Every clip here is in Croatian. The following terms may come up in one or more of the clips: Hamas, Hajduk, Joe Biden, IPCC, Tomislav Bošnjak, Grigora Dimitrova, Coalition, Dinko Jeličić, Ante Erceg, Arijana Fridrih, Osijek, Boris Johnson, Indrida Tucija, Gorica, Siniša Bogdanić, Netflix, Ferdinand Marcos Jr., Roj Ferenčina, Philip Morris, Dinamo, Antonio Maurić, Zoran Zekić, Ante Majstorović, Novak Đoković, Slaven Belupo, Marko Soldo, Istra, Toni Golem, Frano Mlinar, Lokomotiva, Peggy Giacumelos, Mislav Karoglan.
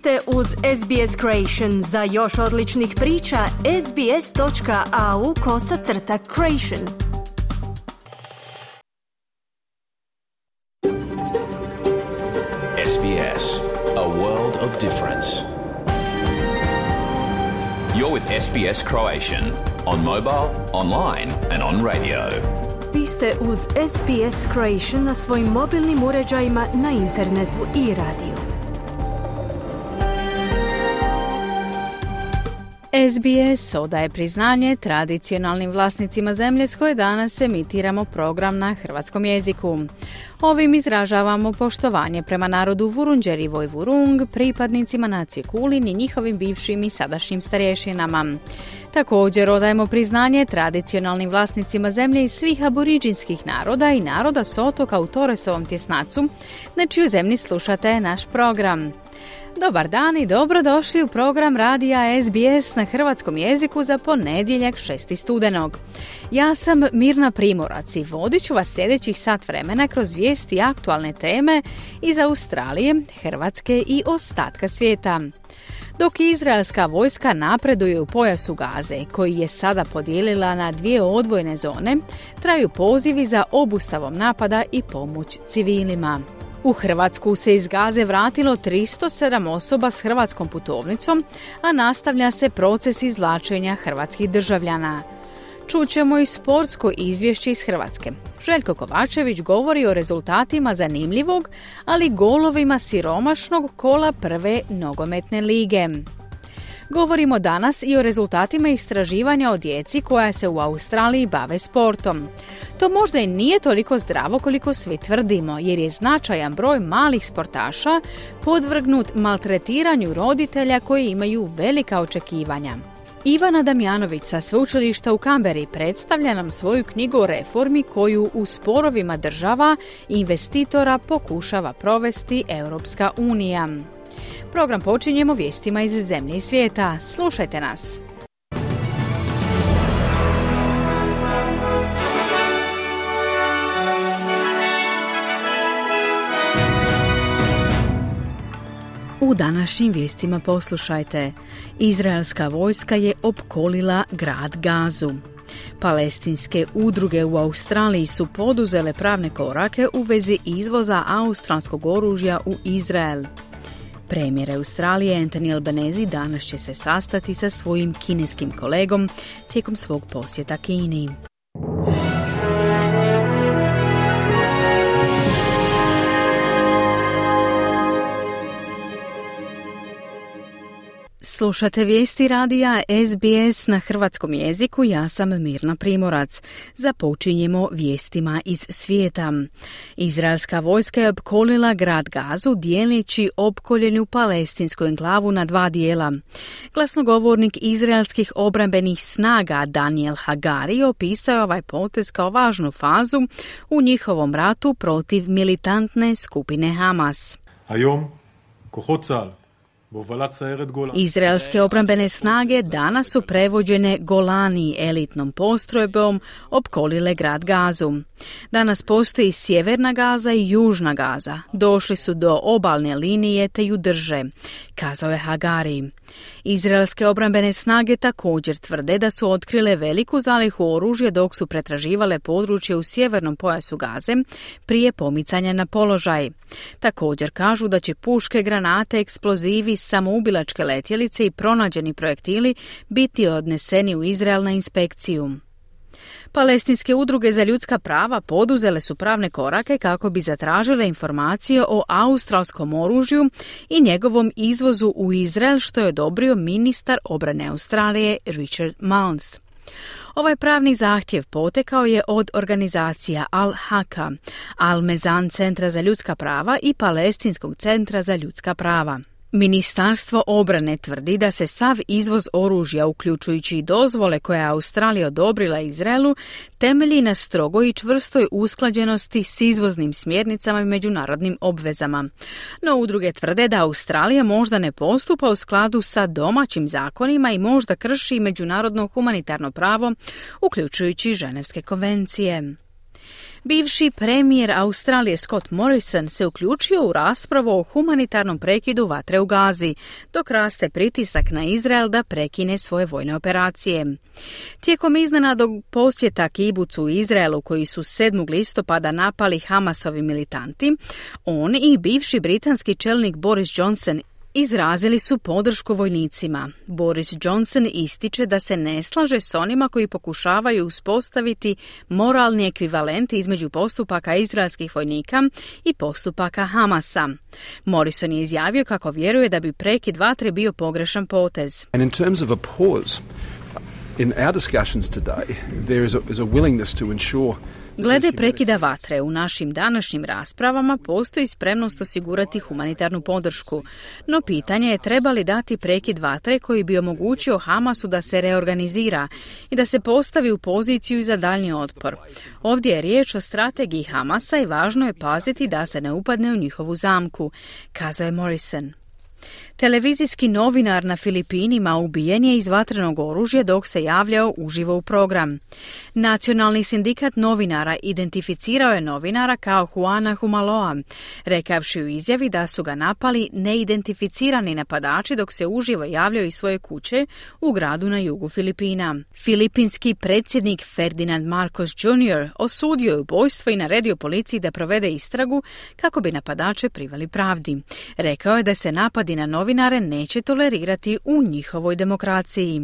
ste uz SBS Creation. Za još odličnih priča, sbs.au/creation. SBS, a world of difference. You're with SBS Croatian, on mobile, online and on radio. Vi ste uz SBS Croatian na svojim mobilnim uređajima, na internetu i radiju. SBS odaje priznanje tradicionalnim vlasnicima zemlje s koje danas emitiramo program na hrvatskom jeziku. Ovim izražavamo poštovanje prema narodu Vurundjer i Vojvurung, pripadnicima nacije Kulin i njihovim bivšim i sadašnjim starješinama. Također odajemo priznanje tradicionalnim vlasnicima zemlje iz svih aboriđinskih naroda i naroda s otoka u Toresovom tjesnacu, na čiju zemlji slušate naš program. Dobar dan i dobrodošli u program radija SBS na hrvatskom jeziku za ponedjeljak 6. studenog. Ja sam Mirna Primorac i vodit ću vas sljedećih sat vremena kroz vijesti i aktualne teme iz Australije, Hrvatske i ostatka svijeta. Dok izraelska vojska napreduje u pojasu Gaze, koji je sada podijelila na dvije odvojene zone, traju pozivi za obustavom napada i pomoć civilima. U Hrvatsku se iz Gaze vratilo 307 osoba s hrvatskom putovnicom, a nastavlja se proces izvlačenja hrvatskih državljana. Čućemo i sportsko izvješće iz Hrvatske. Željko Kovačević govori o rezultatima zanimljivog, ali golovima siromašnog kola prve nogometne lige. Govorimo danas i o rezultatima istraživanja o djeci koja se u Australiji bave sportom. To možda i nije toliko zdravo koliko svi tvrdimo, jer je značajan broj malih sportaša podvrgnut maltretiranju roditelja koji imaju velika očekivanja. Ivana Damjanović sa sveučilišta u Kamberi predstavlja nam svoju knjigu o reformi koju u sporovima država i investitora pokušava provesti Europska unija. Program počinjemo vijestima iz zemlje i svijeta. Slušajte nas! U današnjim vijestima poslušajte. Izraelska vojska je opkolila grad Gazu. Palestinske udruge u Australiji su poduzele pravne korake u vezi izvoza australskog oružja u Izrael. Premijer Australije Anthony Albanese danas će se sastati sa svojim kineskim kolegom tijekom svog posjeta Kini. Slušate vijesti radija SBS na hrvatskom jeziku, ja sam Mirna Primorac. Započinjemo vijestima iz svijeta. Izraelska vojska je opkolila grad Gazu, dijelići opkoljenu palestinsku enklavu na dva dijela. Glasnogovornik izraelskih obrambenih snaga Daniel Hagari opisao je ovaj potez kao važnu fazu u njihovom ratu protiv militantne skupine Hamas. Ajom, kohocal. Izraelske obrambene snage danas su prevođene Golani elitnom postrojbom opkolile grad Gazu. Danas postoji sjeverna Gaza i južna Gaza. Došli su do obalne linije te ju drže, kazao je Hagari. Izraelske obrambene snage također tvrde da su otkrile veliku zalihu oružja dok su pretraživale područje u sjevernom pojasu Gaze prije pomicanja na položaj. Također kažu da će puške, granate, eksplozivi, samoubilačke letjelice i pronađeni projektili biti odneseni u Izrael na inspekciju. Palestinske udruge za ljudska prava poduzele su pravne korake kako bi zatražile informacije o australskom oružju i njegovom izvozu u Izrael, što je odobrio ministar obrane Australije Richard Mans. Ovaj pravni zahtjev potekao je od organizacija Al-Haka, Al-Mezan centra za ljudska prava i Palestinskog centra za ljudska prava. Ministarstvo obrane tvrdi da se sav izvoz oružja, uključujući i dozvole koje je Australija odobrila Izraelu, temelji na strogoj i čvrstoj usklađenosti s izvoznim smjernicama i međunarodnim obvezama. No udruge tvrde da Australija možda ne postupa u skladu sa domaćim zakonima i možda krši međunarodno humanitarno pravo, uključujući Ženevske konvencije. Bivši premijer Australije Scott Morrison se uključio u raspravu o humanitarnom prekidu vatre u Gazi, dok raste pritisak na Izrael da prekine svoje vojne operacije. Tijekom iznenadog posjeta kibucu u Izraelu, koji su 7. listopada napali Hamasovi militanti, on i bivši britanski čelnik Boris Johnson izrazili su podršku vojnicima. Boris Johnson ističe da se ne slaže s onima koji pokušavaju uspostaviti moralni ekvivalent između postupaka izraelskih vojnika i postupaka Hamasa. Morrison je izjavio kako vjeruje da bi prekid vatre bio pogrešan potez. And in terms of a pause, in our discussions today, there is a willingness to ensure. Glede prekida vatre, u našim današnjim raspravama postoji spremnost osigurati humanitarnu podršku, no pitanje je treba li dati prekid vatre koji bi omogućio Hamasu da se reorganizira i da se postavi u poziciju za daljnji otpor. Ovdje je riječ o strategiji Hamasa i važno je paziti da se ne upadne u njihovu zamku, kazao je Morrison. Televizijski novinar na Filipinima ubijen je iz vatrenog oružja dok se javljao uživo u program. Nacionalni sindikat novinara identificirao je novinara kao Juana Humaloa, rekavši u izjavi da su ga napali neidentificirani napadači dok se uživo javljao iz svoje kuće u gradu na jugu Filipina. Filipinski predsjednik Ferdinand Marcos Jr. osudio je ubojstvo i naredio policiji da provede istragu kako bi napadače priveli pravdi. Rekao je da se napadi na novinare neće tolerirati u njihovoj demokraciji.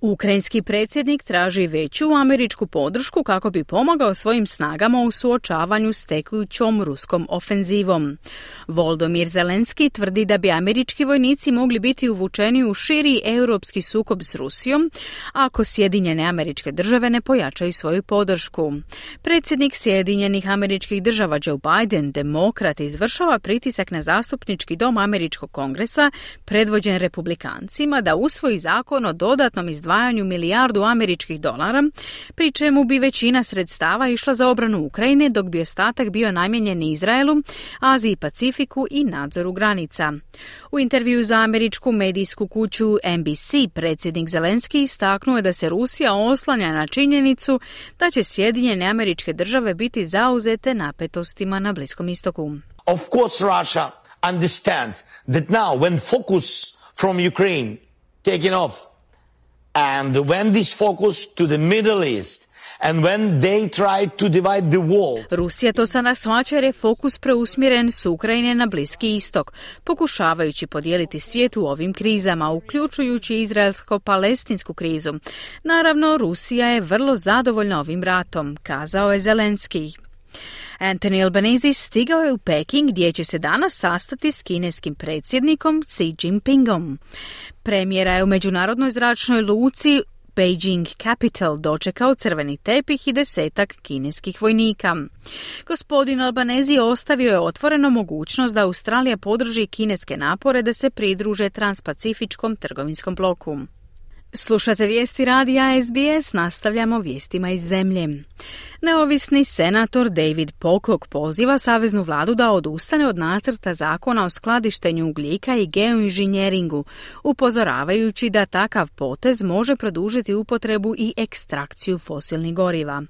Ukrajinski predsjednik traži veću američku podršku kako bi pomogao svojim snagama u suočavanju s tekućom ruskom ofenzivom. Volodimir Zelenski tvrdi da bi američki vojnici mogli biti uvučeni u širi europski sukob s Rusijom ako Sjedinjene Američke Države ne pojačaju svoju podršku. Predsjednik Sjedinjenih Američkih Država Joe Biden, demokrat, izvršava pritisak na zastupnički dom Američkog kongresa predvođen republikancima da usvoji zakon o dodatnom izdvajanju milijardu američkih dolara, pri čemu bi većina sredstava išla za obranu Ukrajine, dok bi ostatak bio namijenjen Izraelu, Aziji i Pacifiku i nadzoru granica. U intervju za američku medijsku kuću NBC predsjednik Zelenski istaknuo je da se Rusija oslanja na činjenicu da će Sjedinjene Američke Države biti zauzete napetostima na Bliskom istoku. Of course Russia understands that now when focus from Ukraine taken off and when this focus to the Middle East and when they try to divide the world. Rusija to sada shvaća jer je fokus preusmjeren s Ukrajine na Bliski istok, pokušavajući podijeliti svijet u ovim krizama, uključujući izraelsko-palestinsku krizu. Naravno, Rusija je vrlo zadovoljna ovim ratom, kazao je Zelenski. Anthony Albanese stigao je u Peking gdje će se danas sastati s kineskim predsjednikom Xi Jinpingom. Premijera je u međunarodnoj zračnoj luci Beijing Capital dočekao crveni tepih i 10-tak kineskih vojnika. Gospodin Albanese ostavio je otvoreno mogućnost da Australija podrži kineske napore da se pridruže transpacifičkom trgovinskom bloku. Slušate vijesti radija SBS, nastavljamo vijestima iz zemlje. Neovisni senator David Pocock poziva saveznu vladu da odustane od nacrta zakona o skladištenju ugljika i geoinženjeringu, upozoravajući da takav potez može produžiti upotrebu i ekstrakciju fosilnih goriva.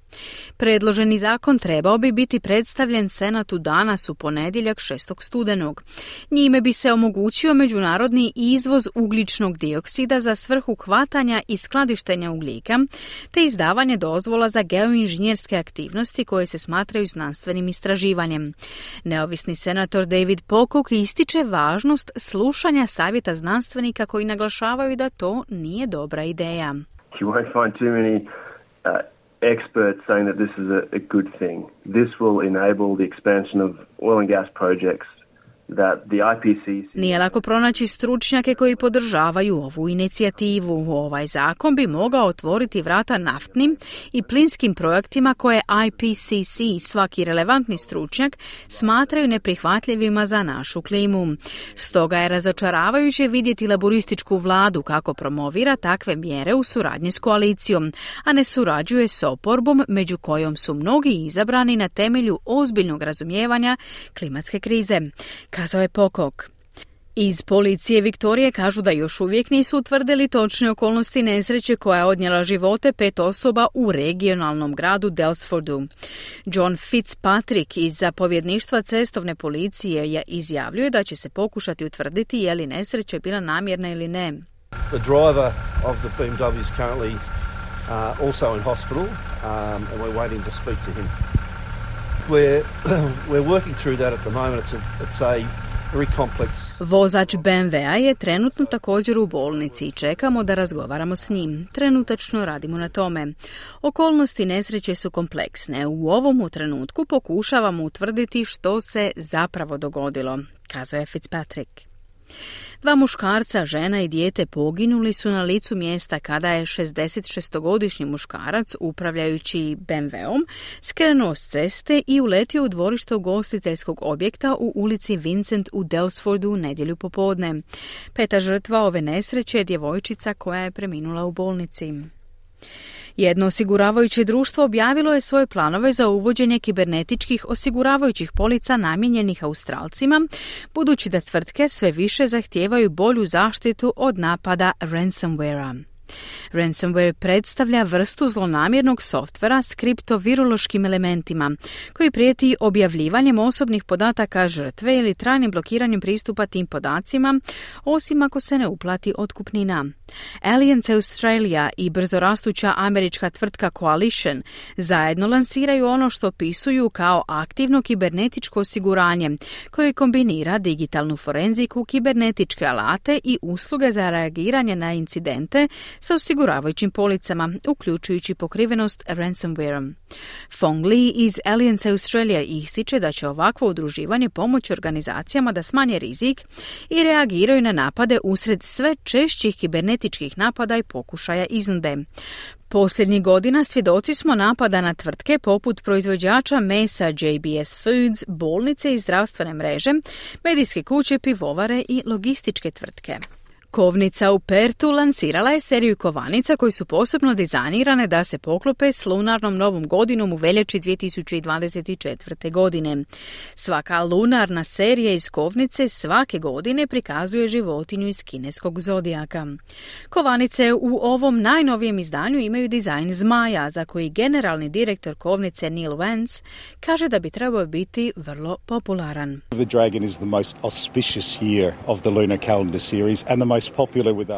Predloženi zakon trebao bi biti predstavljen Senatu danas u ponedjeljak 6. studenog. Njime bi se omogućio međunarodni izvoz ugljičnog dioksida za svrhu hvatanja i skladištenja ugljika, te izdavanje dozvola za geoinženjerske aktivnosti koje se smatraju znanstvenim istraživanjem. Neovisni senator David Pocock ističe važnost slušanja savjeta znanstvenika koji naglašavaju da to nije dobra ideja. You won't find too many experts saying that this is a good thing. This will enable the expansion of oil and gas projects. Nije lako pronaći stručnjake koji podržavaju ovu inicijativu. Ovaj zakon bi mogao otvoriti vrata naftnim i plinskim projektima koje IPCC i svaki relevantni stručnjak smatraju neprihvatljivima za našu klimu. Stoga je razočaravajuće vidjeti laborističku vladu kako promovira takve mjere u suradnji s koalicijom, a ne surađuje s oporbom među kojom su mnogi izabrani na temelju ozbiljnog razumijevanja klimatske krize, kazao je Pocock. Iz policije Viktorije kažu da još uvijek nisu utvrdili točne okolnosti nesreće koja je odnijela živote 5 osoba u regionalnom gradu Delsfordu. John Fitzpatrick iz zapovjedništva cestovne policije je izjavljuje da će se pokušati utvrditi je li nesreća bila namjerna ili ne. The driver of the BMW is currently also in hospital and we're waiting to speak to him. We're working through that at the moment. It's a Vozač BMW-a je trenutno također u bolnici i čekamo da razgovaramo s njim. Trenutačno radimo na tome. Okolnosti nesreće su kompleksne. U ovomu trenutku pokušavamo utvrditi što se zapravo dogodilo, kazao je Fitzpatrick. 2 muškarca, žena i dijete poginuli su na licu mjesta kada je 66-godišnji muškarac, upravljajući BMW-om, skrenuo s ceste i uletio u dvorište ugostiteljskog objekta u ulici Vincent u Delsfordu u nedjelju popodne. 5. žrtva ove nesreće je djevojčica koja je preminula u bolnici. Jedno osiguravajuće društvo objavilo je svoje planove za uvođenje kibernetičkih osiguravajućih polica namijenjenih Australcima, budući da tvrtke sve više zahtijevaju bolju zaštitu od napada ransomwarea. Ransomware predstavlja vrstu zlonamjernog softvera s kriptovirološkim elementima, koji prijeti objavljivanjem osobnih podataka žrtve ili trajnim blokiranjem pristupa tim podacima, osim ako se ne uplati otkupnina. Allianz Australia i brzorastuća američka tvrtka Coalition zajedno lansiraju ono što opisuju kao aktivno kibernetičko osiguranje, koje kombinira digitalnu forenziku, kibernetičke alate i usluge za reagiranje na incidente sa osiguravajućim policama, uključujući pokrivenost ransomware-om. Fong Lee iz Allianz Australia ističe da će ovakvo udruživanje pomoći organizacijama da smanje rizik i reagiraju na napade usred sve češćih kibernetičkih napada i pokušaja iznude. Posljednjih godina svjedoci smo napada na tvrtke poput proizvođača mesa JBS Foods, bolnice i zdravstvene mreže, medijske kuće, pivovare i logističke tvrtke. Kovnica u Pertu lansirala je seriju kovanica koji su posebno dizajnirane da se poklope s lunarnom novom godinom u veljači 2024. godine. Svaka lunarna serija iz kovnice svake godine prikazuje životinju iz kineskog zodijaka. Kovanice u ovom najnovijem izdanju imaju dizajn zmaja, za koji generalni direktor kovnice Neil Wenz kaže da bi trebao biti vrlo popularan. The dragon is the most auspicious year of the lunar calendar series and the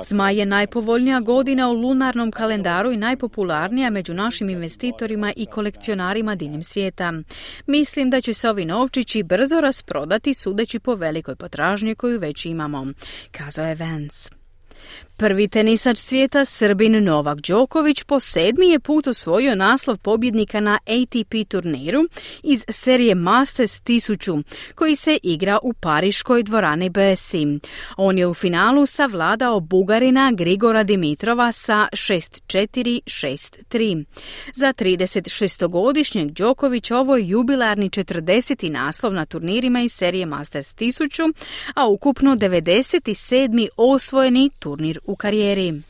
Zmaj je najpovoljnija godina u lunarnom kalendaru i najpopularnija među našim investitorima i kolekcionarima diljem svijeta. Mislim da će se ovi novčići brzo rasprodati sudeći po velikoj potražnji koju već imamo, kazao je Vance. Prvi tenisač svijeta, Srbin Novak Đoković, po 7. je put osvojio naslov pobjednika na ATP turniru iz serije Masters 1000, koji se igra u pariškoj dvorani Bessi. On je u finalu savladao Bugarina Grigora Dimitrova sa 6-4, 6-3. Za 36-godišnjeg Đokovića ovo je jubilarni 40. naslov na turnirima iz serije Masters 1000, a ukupno 97. osvojeni turnir u karijeri.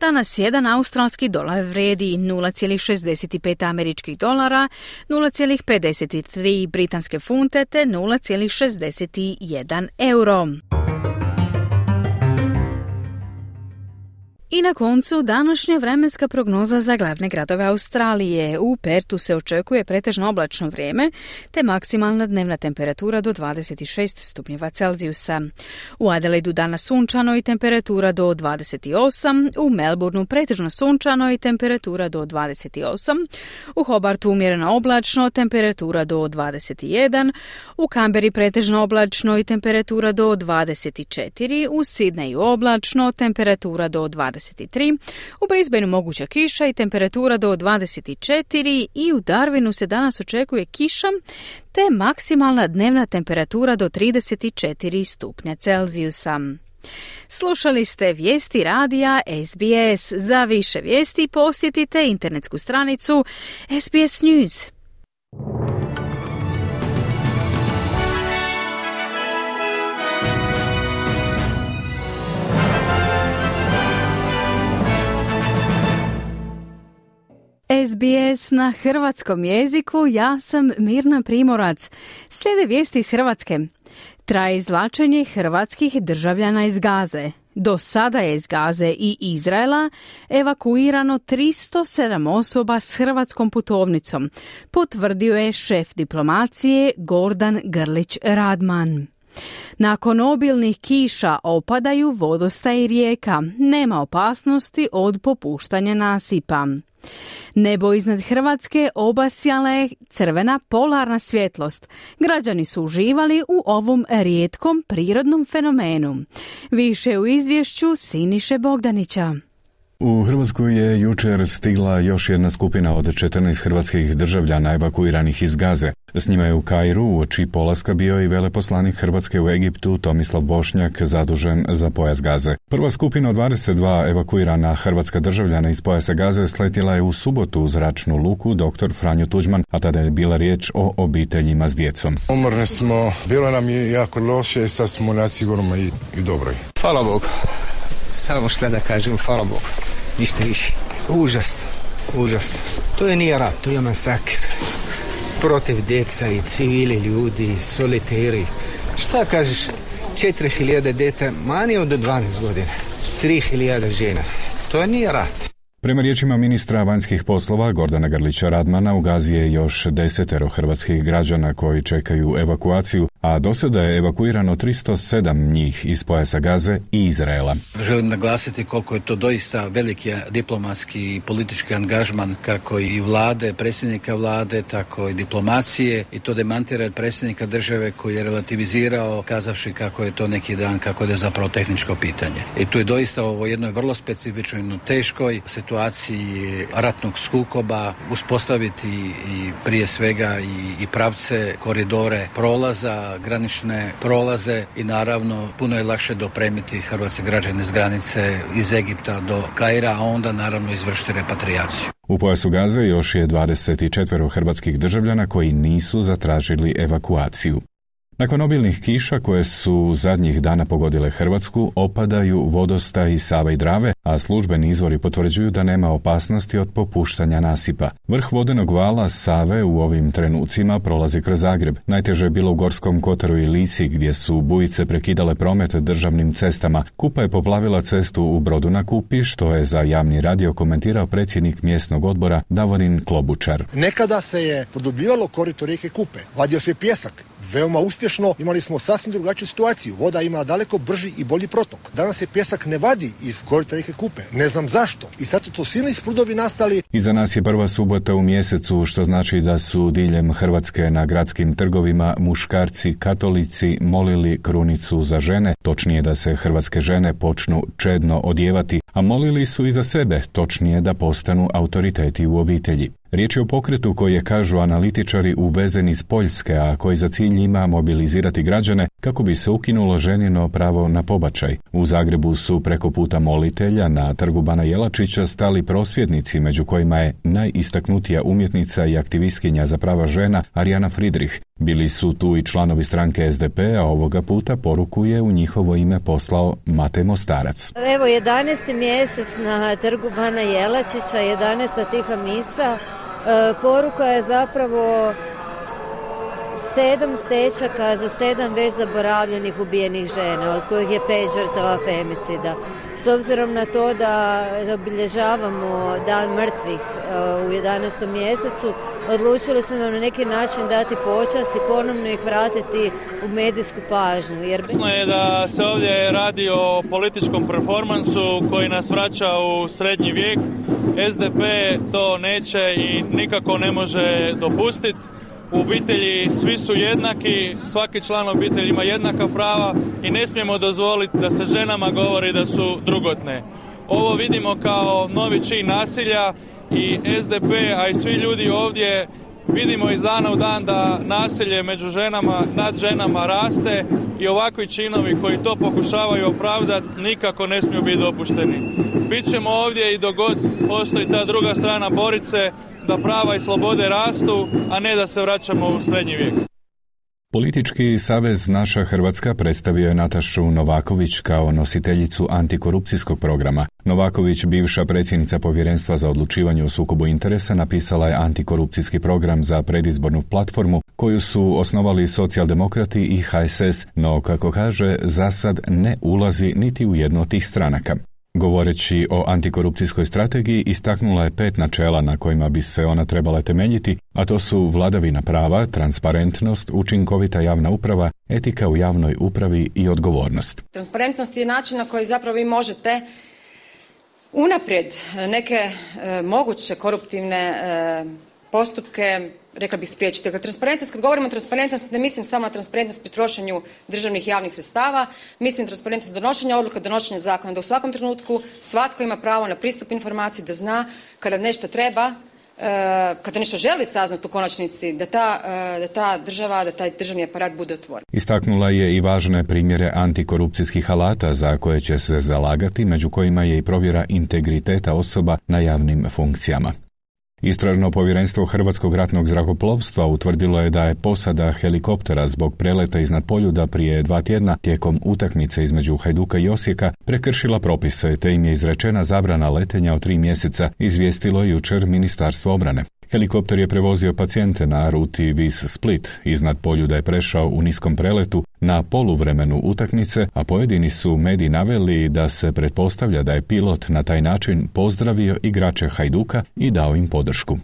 Danas jedan australski dolar vrijedi 0,65 američkih dolara, 0,53 britanske funte te 0,61 euro. I na koncu današnja vremenska prognoza za glavne gradove Australije. U Pertu se očekuje pretežno oblačno vrijeme te maksimalna dnevna temperatura do 26 stupnjeva Celzijusa. U Adelaidu danas sunčano i temperatura do 28, u Melbourneu pretežno sunčano i temperatura do 28, u Hobartu umjereno oblačno, temperatura do 21, u Canberri pretežno oblačno i temperatura do 24, u Sidneju oblačno, temperatura do 20. U Brisbaneu moguća kiša i temperatura do 24 i u Darwinu se danas očekuje kiša te maksimalna dnevna temperatura do 34 stupnja Celzijusa. Slušali ste vijesti radija SBS. Za više vijesti posjetite internetsku stranicu SBS News. SBS na hrvatskom jeziku, ja sam Mirna Primorac. Slijede vijesti iz Hrvatske. Traje izvlačenje hrvatskih državljana iz Gaze. Do sada je iz Gaze i Izraela evakuirano 307 osoba s hrvatskom putovnicom, potvrdio je šef diplomacije Gordan Grlić Radman. Nakon obilnih kiša opadaju vodostaji rijeka, nema opasnosti od popuštanja nasipa. Nebo iznad Hrvatske obasjala je crvena polarna svjetlost. Građani su uživali u ovom rijetkom prirodnom fenomenu. Više u izvješću Siniše Bogdanića. U Hrvatskoj je jučer stigla još jedna skupina od 14 hrvatskih državljana evakuiranih iz Gaze. S njima je u Kairu uoči polaska bio i veleposlanik Hrvatske u Egiptu Tomislav Bošnjak, zadužen za pojas Gaze. Prva skupina od 22 evakuirana hrvatska državljana iz pojasa Gaze sletjela je u subotu u zračnu luku Dr. Franjo Tuđman, a tada je bila riječ o obiteljima s djecom. Umorni smo, bilo nam je jako loše, sad smo na sigurno i dobroj. Hvala Bogu. Samo šta da kažem, hvala Bogu, ništa više. Užasno. To je nije rat, to je masakr. Protiv djeca i civili ljudi, soliteri. Šta kažeš, 4.000 djeta manje od 12 godina, 3.000 žena. To nije rat. Prema riječima ministra vanjskih poslova Gordana Grlića Radmana, u Gazi je još 10 hrvatskih građana koji čekaju evakuaciju, a do sada je evakuirano 307 njih iz pojasa Gaze i Izraela. Želim naglasiti koliko je to doista veliki diplomatski i politički angažman, kako i vlade, predsjednika vlade, tako i diplomacije, i to demantira predsjednika države koji je relativizirao, kazavši kako je to neki dan, kako je zapravo tehničko pitanje. I tu je doista ovo jednoj vrlo specifičnoj, teškoj situaciji ratnog sukoba uspostaviti i prije svega i pravce, koridore prolaza, granične prolaze, i naravno puno je lakše dopremiti hrvatske građane s granice iz Egipta do Kaira, a onda naravno izvršiti repatrijaciju. U pojasu Gaze još je 24 hrvatskih državljana koji nisu zatražili evakuaciju. Nakon obilnih kiša koje su zadnjih dana pogodile Hrvatsku, opadaju vodostaji Save i Drave, a službeni izvori potvrđuju da nema opasnosti od popuštanja nasipa. Vrh vodenog vala Save u ovim trenucima prolazi kroz Zagreb. Najteže je bilo u Gorskom Kotaru i Lici, gdje su bujice prekidale promet državnim cestama. Kupa je poplavila cestu u Brodu na Kupi, što je za javni radio komentirao predsjednik mjesnog odbora Davorin Klobučar. Nekada se je produbljivalo korito rijeke Kupe, vadio se pjesak. Veoma uspješno, imali smo sasvim drugačiju situaciju. Voda ima daleko brži i bolji protok. Danas se pjesak ne vadi iz korita rijeke Kupe. Ne znam zašto. I sad to silni sprudovi nastali. Iza nas je prva subota u mjesecu, što znači da su diljem Hrvatske na gradskim trgovima muškarci katolici molili krunicu za žene, točnije da se hrvatske žene počnu čedno odjevati, a molili su i za sebe, točnije da postanu autoriteti u obitelji. Riječ je o pokretu koji je, kažu analitičari, uvezen iz Poljske, a koji za cilj ima mobilizirati građane kako bi se ukinulo ženino pravo na pobačaj. U Zagrebu su preko puta molitelja na Trgu bana Jelačića stali prosvjednici, među kojima je najistaknutija umjetnica i aktivistkinja za prava žena Arijana Fridrih. Bili su tu i članovi stranke SDP, a ovoga puta poruku je u njihovo ime poslao Mate Mostarac. Evo, 11. mjesec na Trgu bana Jelačića, 11. tiha misa. Poruka je zapravo 7 stečaka za 7 već zaboravljenih ubijenih žena, od kojih je 5 žrtava femicida. S obzirom na to da obilježavamo dan mrtvih u 11. mjesecu, odlučili smo nam na neki način dati počast i ponovno ih vratiti u medijsku pažnju. Jer... Jasno je da se ovdje radi o političkom performansu koji nas vraća u srednji vijek. SDP to neće i nikako ne može dopustiti. U obitelji svi su jednaki, svaki član obitelji ima jednaka prava i ne smijemo dozvoliti da se ženama govori da su drugotne. Ovo vidimo kao novi čin nasilja i SDP, a i svi ljudi ovdje vidimo iz dana u dan da nasilje među ženama, nad ženama raste, i ovakvi činovi koji to pokušavaju opravdati nikako ne smiju biti dopušteni. Bićemo ovdje i dok god postoji ta druga strana borice, da prava i slobode rastu, a ne da se vraćamo u srednji vijek. Politički savez Naša Hrvatska predstavio je Natašu Novaković kao nositeljicu antikorupcijskog programa. Novaković, bivša predsjednica Povjerenstva za odlučivanje o sukobu interesa, napisala je antikorupcijski program za predizbornu platformu koju su osnovali socijaldemokrati i HSS, no kako kaže, zasad ne ulazi niti u jednu od tih stranaka. Govoreći o antikorupcijskoj strategiji, istaknula je 5 načela na kojima bi se ona trebala temeljiti, a to su vladavina prava, transparentnost, učinkovita javna uprava, etika u javnoj upravi i odgovornost. Transparentnost je način na koji zapravo vi možete unaprijed neke moguće koruptivne postupke, rekla bih, spriječiti. Transparentnost, kad govorimo o transparentnosti, ne mislim samo na transparentnost pri trošenju državnih javnih sredstava, mislim transparentnost donošenja odluka, donošenja zakona, da u svakom trenutku svatko ima pravo na pristup informaciji, da zna kada nešto treba, kada nešto želi saznati u konačnici, da ta država, da taj državni aparat bude otvoren. Istaknula je i važne primjere antikorupcijskih alata za koje će se zalagati, među kojima je i provjera integriteta osoba na javnim funkcijama. Istražno povjerenstvo Hrvatskog ratnog zrakoplovstva utvrdilo je da je posada helikoptera zbog preleta iznad Poljuda prije 2 tjedna tijekom utakmice između Hajduka i Osijeka prekršila propise, te im je izrečena zabrana letenja od 3 mjeseca, izvijestilo je jučer Ministarstvo obrane. Helikopter je prevozio pacijente na ruti Vis Split, iznad Poljuda je prešao u niskom preletu na poluvremenu utakmice, a pojedini su mediji naveli da se pretpostavlja da je pilot na taj način pozdravio igrače Hajduka i dao im podršku.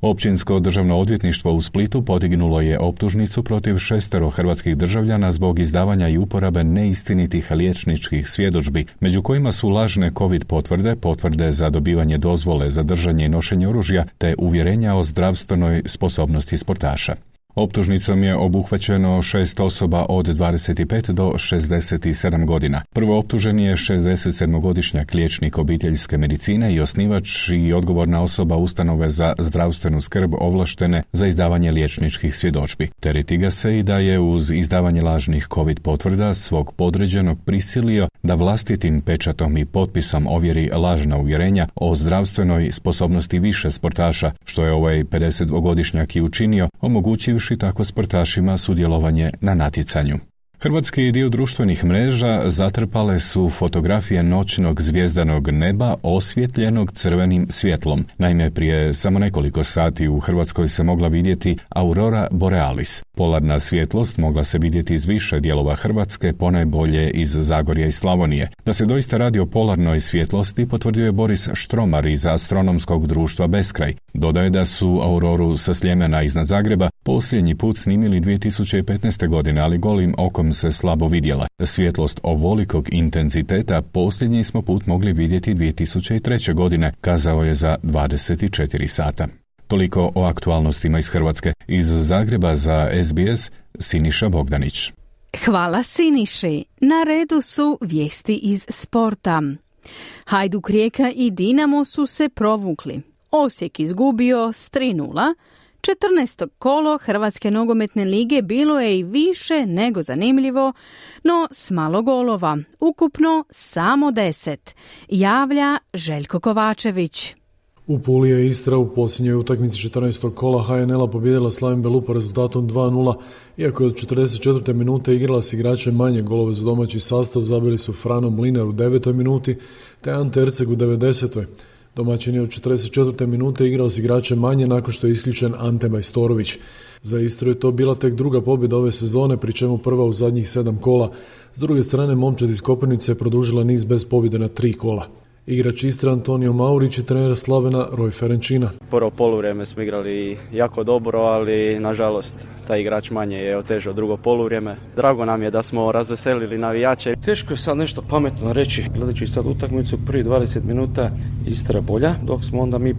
Općinsko državno odvjetništvo u Splitu podignulo je optužnicu protiv 6 hrvatskih državljana zbog izdavanja i uporabe neistinitih liječničkih svjedodžbi, među kojima su lažne COVID potvrde, potvrde za dobivanje dozvole za držanje i nošenje oružja, te uvjerenja o zdravstvenoj sposobnosti sportaša. Optužnicom je obuhvaćeno 6 osoba od 25 do 67 godina. Prvooptuženi je 67-godišnjak liječnik obiteljske medicine i osnivač i odgovorna osoba ustanove za zdravstvenu skrb ovlaštene za izdavanje liječničkih svjedodžbi. Tereti ga se i da je uz izdavanje lažnih COVID potvrda svog podređenog prisilio da vlastitim pečatom i potpisom ovjeri lažna uvjerenja o zdravstvenoj sposobnosti više sportaša, što je ovaj 52-godišnjak i učinio, omogućivši i tako sportašima sudjelovanje na natjecanju. Hrvatski dio društvenih mreža zatrpale su fotografije noćnog zvjezdanog neba osvjetljenog crvenim svjetlom. Naime, prije samo nekoliko sati u Hrvatskoj se mogla vidjeti aurora borealis. Polarna svjetlost mogla se vidjeti iz više dijelova Hrvatske, ponajbolje iz Zagorja i Slavonije. Da se doista radi o polarnoj svjetlosti potvrdio je Boris Štromar iz Astronomskog društva Beskraj. Dodaje da su auroru sa Sljemena iznad Zagreba posljednji put snimili 2015. godine, ali golim okom se slabo vidjela. Svjetlost ovolikog intenziteta posljednji smo put mogli vidjeti 2003. godine, kazao je za 24 sata. Toliko o aktualnostima iz Hrvatske. Iz Zagreba za SBS, Siniša Bogdanić. Hvala Siniši. Na redu su vijesti iz sporta. Hajduk, Rijeka i Dinamo su se provukli. Osijek izgubio s 3-0. 14. kolo Hrvatske nogometne lige bilo je i više nego zanimljivo, no s malo golova, ukupno samo 10, javlja Željko Kovačević. U Puli je Istra u posljednjoj utakmici 14. kola HNL-a pobijedila Slaven Belupo rezultatom 2-0, iako je od 44. minute igrala s igračem manje, golove za domaći sastav zabili su Frano Mlinar u 9. minuti te Ante Erceg u 90. Domaćin je od 44. minute igrao s igračem manje nakon što je isključen Ante Majstorović. Za Istru je to bila tek druga pobjeda ove sezone, pri čemu prva u zadnjih 7 kola. S druge strane, momčad iz Koprivnice je produžila niz bez pobjede na 3 kola. Igrač Istre Antonio Maurić i trener Slavena Roj Ferenčina. Prvo poluvrijeme smo igrali jako dobro, ali nažalost taj igrač manje je otežao drugo poluvrijeme. Drago nam je da smo razveselili navijače. Teško je sad nešto pametno reći. Gledajući sad utakmicu, prvi 20 minuta Istra bolja, dok smo onda mi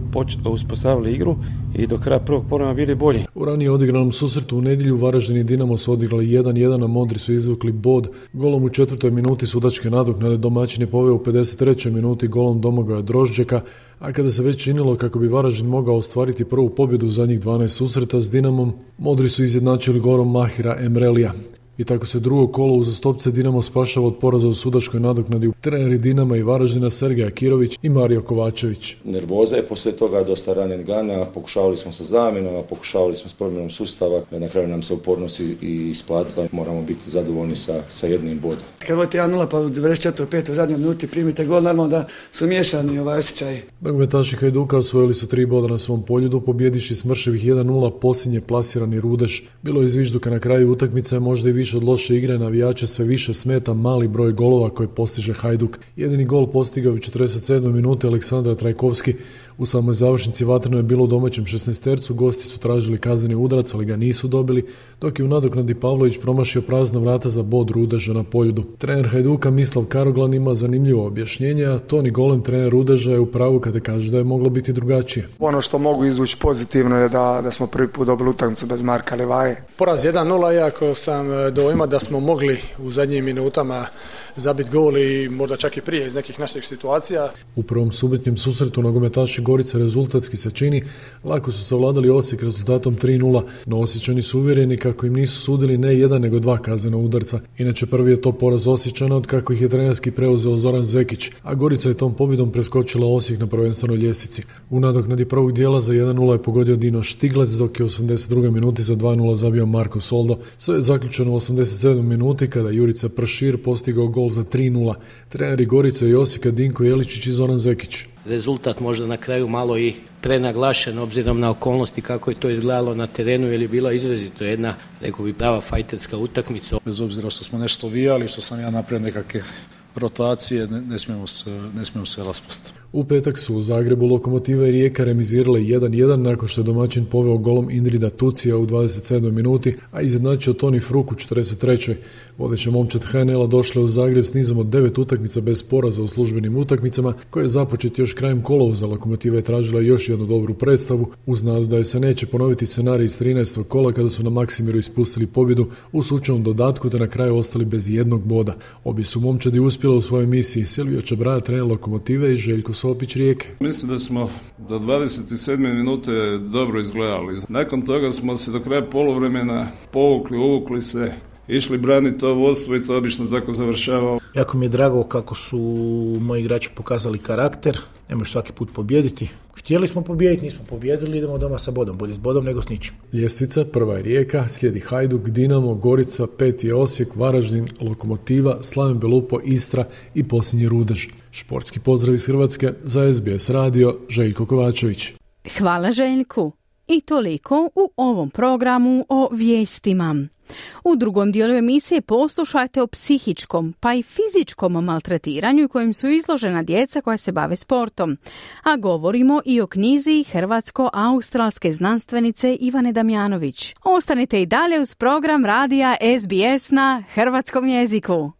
uspostavili igru i do kraja prvog poluvremena bili bolji. U ranije odigranom susretu u nedjelju Varaždin i Dinamo su odigrali 1-1, a Modri su izvukli bod. Golom u 4. minuti sudačke nadoknade domaćin je poveo u 53. minuti golom Domagoja Drožđeka, a kada se već činilo kako bi Varaždin mogao ostvariti prvu pobjedu u zadnjih 12 susreta s Dinamom, Modri su izjednačili golom Mahira Emrelija. i tako se drugo kolo uzastopce Dinamo spašava od poraza u sudačkoj nadoknadi. Treneri Dinama i Varaždina Sergej Akirović i Mario Kovačević. Nervoza je poslije toga dosta ranjen gana, pokušavali smo sa zamjenama, pokušavali smo s promjenom sustava, na kraju nam se upornost i isplatila. Moramo biti zadovoljni sa jednim bodom. Kad vodite 1-0 pa u 94.5. u zadnjoj minuti primite gol, naravno da su miješani osjećaj. Nogometaši Hajduka osvojili su 3 boda na svom poljudu, pobjedivši smrševih 1-0 posljednje plasirani Rudeš. Bilo je zvižduka na kraju utakmice, možda i više od loše igre, navijače sve više smeta mali broj golova koje postiže Hajduk. Jedini gol postigao u 47. minuti Aleksandar Trajkovski. U samoj završnici vatreno je bilo u domaćem 16-tercu, gosti su tražili kazneni udarac, ali ga nisu dobili, dok je u nadoknadi Pavlović promašio prazna vrata za bod Rudeža na poljudu. Trener Hajduka Mislav Karoglan ima zanimljivo objašnjenje, a Toni Golem, trener Rudeža, je u pravu kada kaže da je moglo biti drugačije. Ono što mogu izvući pozitivno je da smo prvi put dobili utakmicu bez Marka Levaje. Poraz 1-0, iako sam dojma da smo mogli u zadnjim minutama zabiti gol i možda čak i prije iz nekih naših situacija. U prvom subotnjem susretu nogometaši Gorica rezultatski se čini, lako su savladali Osijek rezultatom 3-0, no Osječani su uvjereni kako im nisu sudili ne jedan nego dva kaznena udarca. Inače, prvi je to poraz Osječana od kako ih je trenerski preuzeo Zoran Zekić, a Gorica je tom pobjedom preskočila Osijek na prvenstvenoj ljestvici. U nadoknadi prvog dijela za 1-0 je pogodio Dino Štiglec, dok je u 82. minuti za 2-0 zabio Marko Soldo. Sve je zaključeno u 87. minuti kada Jurica Pršir postigao gol za 3-0. Treneri Gorice i Osijeka Dinko Jeličić i Zoran Zekić. Rezultat možda na kraju malo i prenaglašen obzirom na okolnosti kako je to izgledalo na terenu, jer je bila izrazito jedna, rekao bi, prava fajterska utakmica. Bez obzira što smo nešto vijali, što sam ja napravio nekakve rotacije, ne smijemo se raspasti. U petak su u Zagrebu Lokomotiva i Rijeka remizirale 1-1 nakon što je domaćin poveo golom Indrida Tucija u 27. minuti, a izjednačio Toni Fruk u 43. Vodeća momčad HNL-a došla u Zagreb s nizom od 9 utakmica bez poraza u službenim utakmicama, koje je započet još krajem kolovoza. Lokomotiva je tražila još jednu dobru predstavu, uz nadu da joj se neće ponoviti scenarij iz 13. kola kada su na Maksimiru ispustili pobjedu u sučnom dodatku te na kraju ostali bez jednog boda. Obje su momčadi uspjele u svojoj misiji. Silvio Čebraja, trener Lokomotive, i Željko Sopić, Rijeke. Mislim da smo do 27. minute dobro izgledali. Nakon toga smo se do kraja poluvremena uvukli se, išli braniti to vodstvo i to obično tako završavao. Jako mi je drago kako su moji igrači pokazali karakter. Ne možeš svaki put pobijediti. Htjeli smo pobijediti, nismo pobijedili, idemo doma sa bodom. Bolje s bodom nego s ničim. Ljestvica, prva je Rijeka, slijedi Hajduk, Dinamo, Gorica, peti je Osijek, Varaždin, Lokomotiva, Slaven Belupo, Istra i posljednji Rudež. Športski pozdrav iz Hrvatske za SBS radio, Željko Kovačević. Hvala Željku. I toliko u ovom programu o vijestima. U drugom dijelu emisije poslušajte o psihičkom pa i fizičkom maltretiranju kojim su izložena djeca koja se bave sportom. A govorimo i o knjizi hrvatsko-australske znanstvenice Ivane Damjanović. Ostanite i dalje uz program radija SBS na hrvatskom jeziku.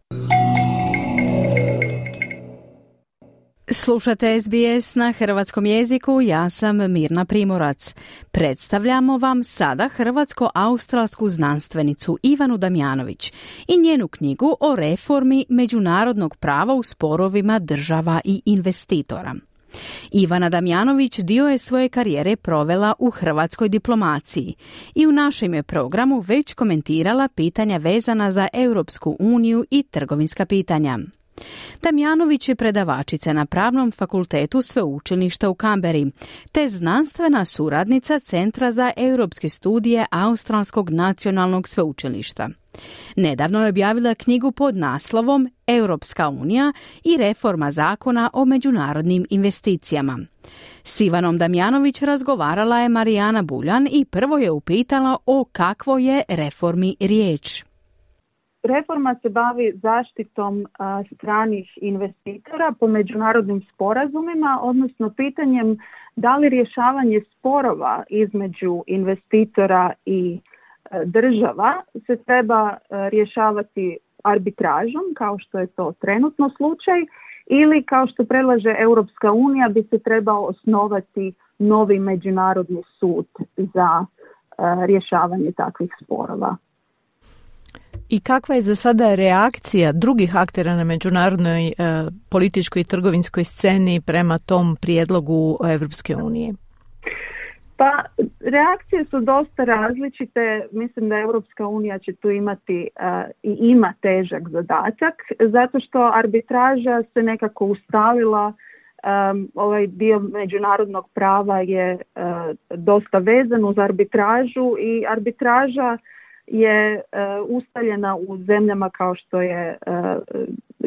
Slušate SBS na hrvatskom jeziku, ja sam Mirna Primorac. Predstavljamo vam sada hrvatsko-australsku znanstvenicu Ivanu Damjanović i njenu knjigu o reformi međunarodnog prava u sporovima država i investitora. Ivana Damjanović dio je svoje karijere provela u hrvatskoj diplomaciji i u našem je programu već komentirala pitanja vezana za Europsku uniju i trgovinska pitanja. Damjanović je predavačica na Pravnom fakultetu Sveučilišta u Kamberi, te znanstvena suradnica Centra za europske studije Australskog nacionalnog sveučilišta. Nedavno je objavila knjigu pod naslovom Europska unija i reforma zakona o međunarodnim investicijama. S Ivanom Damjanović razgovarala je Marijana Buljan i prvo je upitala o kakvoj je reformi riječ. Reforma se bavi zaštitom stranih investitora po međunarodnim sporazumima, odnosno pitanjem da li rješavanje sporova između investitora i država se treba rješavati arbitražom, kao što je to trenutno slučaj, ili kao što predlaže Europska unija bi se trebao osnovati novi međunarodni sud za rješavanje takvih sporova. I kakva je za sada reakcija drugih aktera na međunarodnoj političkoj i trgovinskoj sceni prema tom prijedlogu Europske unije? Pa reakcije su dosta različite. Mislim da Europska unija će tu imati i ima težak zadatak, zato što arbitraža se nekako ustalila. Ovaj dio međunarodnog prava je dosta vezan uz arbitražu i arbitraža je ustaljena u zemljama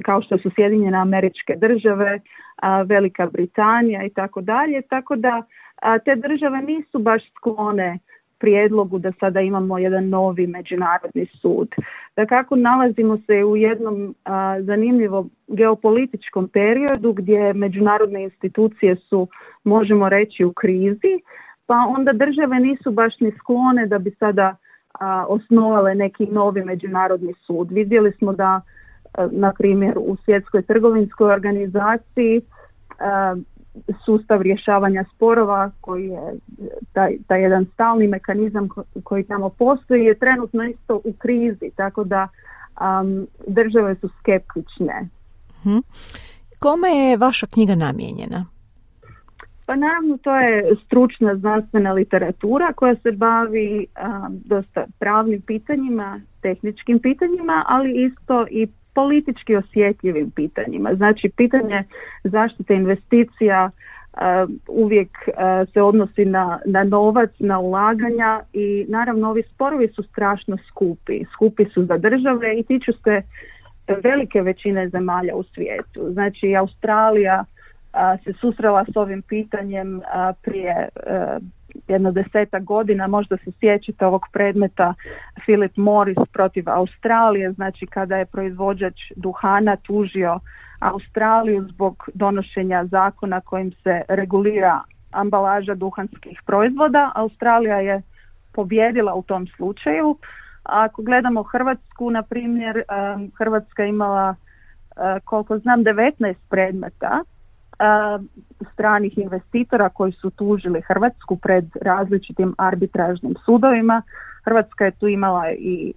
kao što su Sjedinjene Američke Države, Velika Britanija i tako dalje. Tako da te države nisu baš sklone prijedlogu da sada imamo jedan novi međunarodni sud. Dakako, nalazimo se u jednom zanimljivom geopolitičkom periodu gdje međunarodne institucije su, možemo reći, u krizi, pa onda države nisu baš ni sklone da bi sada osnovale neki novi međunarodni sud. Vidjeli smo da, na primjer, u Svjetskoj trgovinskoj organizaciji sustav rješavanja sporova, koji je taj jedan stalni mehanizam koji tamo postoji, je trenutno isto u krizi, tako da države su skeptične. Kome je vaša knjiga namijenjena? Pa naravno, to je stručna znanstvena literatura koja se bavi dosta pravnim pitanjima, tehničkim pitanjima, ali isto i politički osjetljivim pitanjima. Znači, pitanje zaštite investicija uvijek se odnosi na novac, na ulaganja i naravno ovi sporovi su strašno skupi. Skupi su za države i tiču se velike većine zemalja u svijetu. Znači, Australija se susrela s ovim pitanjem prije jedno 10-ak godina, možda se sjećate ovog predmeta Philip Morris protiv Australije, znači kada je proizvođač duhana tužio Australiju zbog donošenja zakona kojim se regulira ambalaža duhanskih proizvoda. Australija je pobijedila u tom slučaju. A ako gledamo Hrvatsku, na primjer, Hrvatska je imala, koliko znam, 19 predmeta stranih investitora koji su tužili Hrvatsku pred različitim arbitražnim sudovima. Hrvatska je tu imala i